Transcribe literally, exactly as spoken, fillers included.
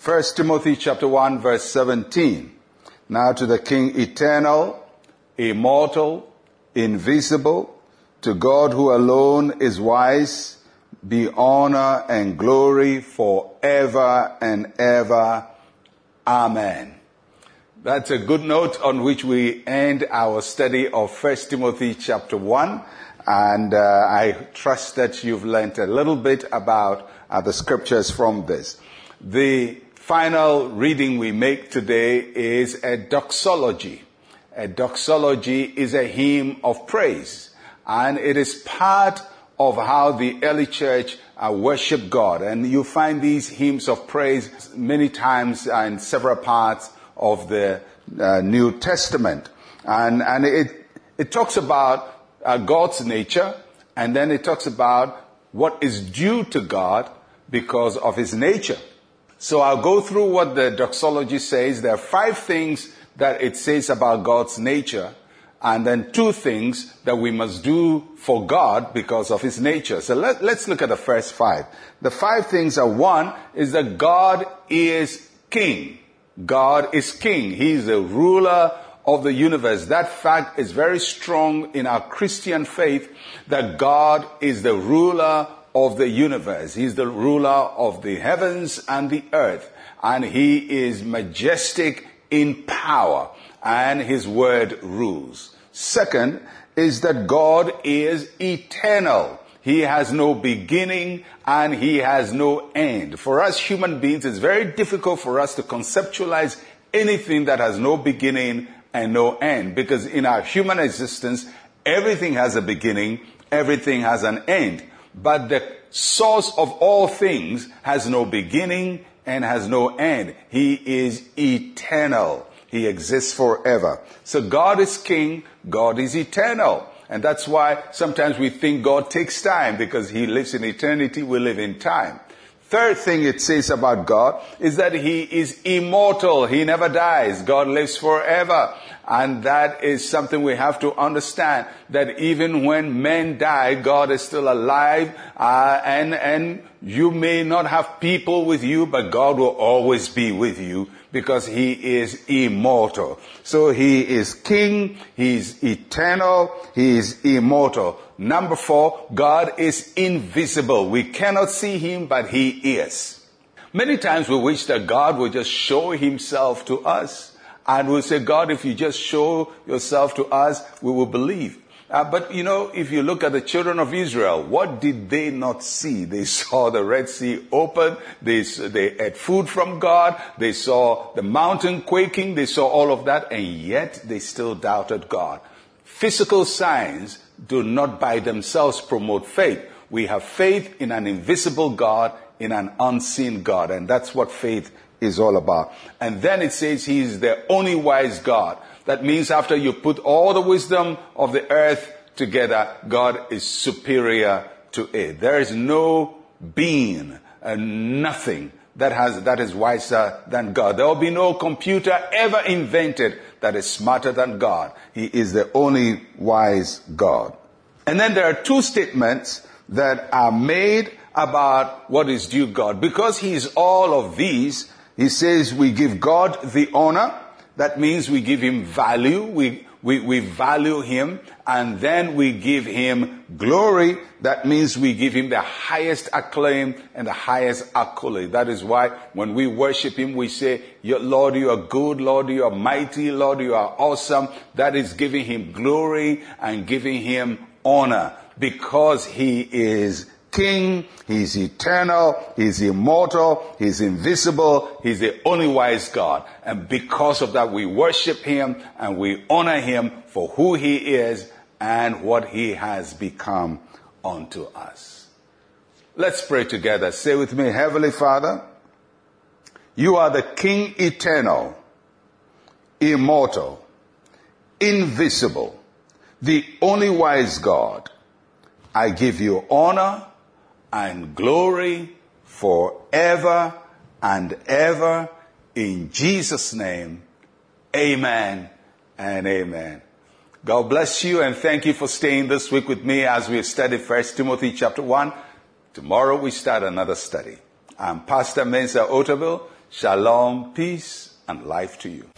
First Timothy chapter one, verse seventeen. Now to the King eternal, immortal, invisible, to God who alone is wise, be honor and glory forever and ever. Amen. That's a good note on which we end our study of First Timothy chapter one. And uh, I trust that you've learned a little bit about uh, the scriptures from this. The final reading we make today is a doxology. A doxology is a hymn of praise. And it is part of how the early church uh, worshiped God. And you find these hymns of praise many times in several parts of the uh, New Testament. And, and it, it talks about uh, God's nature, and then it talks about what is due to God because of his nature. So I'll go through what the doxology says. There are five things that it says about God's nature, and then two things that we must do for God because of his nature. So let, let's look at the first five. The five things are, one, is that God is king. God is king. He is the ruler of the universe. That fact is very strong in our Christian faith, that God is the ruler of the universe. He's the ruler of the heavens and the earth. And he is majestic in power. And his word rules. Second is that God is eternal. He has no beginning and he has no end. For us human beings, it's very difficult for us to conceptualize anything that has no beginning and no end. Because in our human existence, everything has a beginning, everything has an end. But the source of all things has no beginning and has no end. He is eternal. He exists forever. So God is king, God is eternal. And that's why sometimes we think God takes time, because he lives in eternity, we live in time. Third thing it says about God is that he is immortal. He never dies. God lives forever. And that is something we have to understand, that even when men die, God is still alive. Uh, and, and you may not have people with you, but God will always be with you, because he is immortal. So he is king, he is eternal, he is immortal. Number four, God is invisible. We cannot see him, but he is. Many times we wish that God would just show himself to us. And we'll say, God, if you just show yourself to us, we will believe. Uh, but, you know, if you look at the children of Israel, what did they not see? They saw the Red Sea open. They, they ate food from God. They saw the mountain quaking. They saw all of that. And yet they still doubted God. Physical signs do not by themselves promote faith. We have faith in an invisible God, in an unseen God. And that's what faith is all about. And then it says he is the only wise God. That means after you put all the wisdom of the earth together, God is superior to it. There is no being and nothing that has that is wiser than God. There will be no computer ever invented that is smarter than God. He is the only wise God. And then there are two statements that are made about what is due God. Because he is all of these, he says we give God the honor. That means we give him value, we, we, we value him, and then we give him glory. That means we give him the highest acclaim and the highest accolade. That is why when we worship him, we say, Lord, you are good, Lord, you are mighty, Lord, you are awesome. That is giving him glory and giving him honor, because he is king, he's eternal, he's immortal, he's invisible, he's the only wise God. And because of that, we worship him and we honor him for who he is and what he has become unto us. Let's pray together. Say with me, Heavenly Father, you are the King eternal, immortal, invisible, the only wise God. I give you honor and glory forever and ever, in Jesus' name. Amen and amen. God bless you, and thank you for staying this week with me as we study First Timothy chapter one. Tomorrow we start another study. I'm Pastor Mensa Otabil, Shalom, peace, and life to you.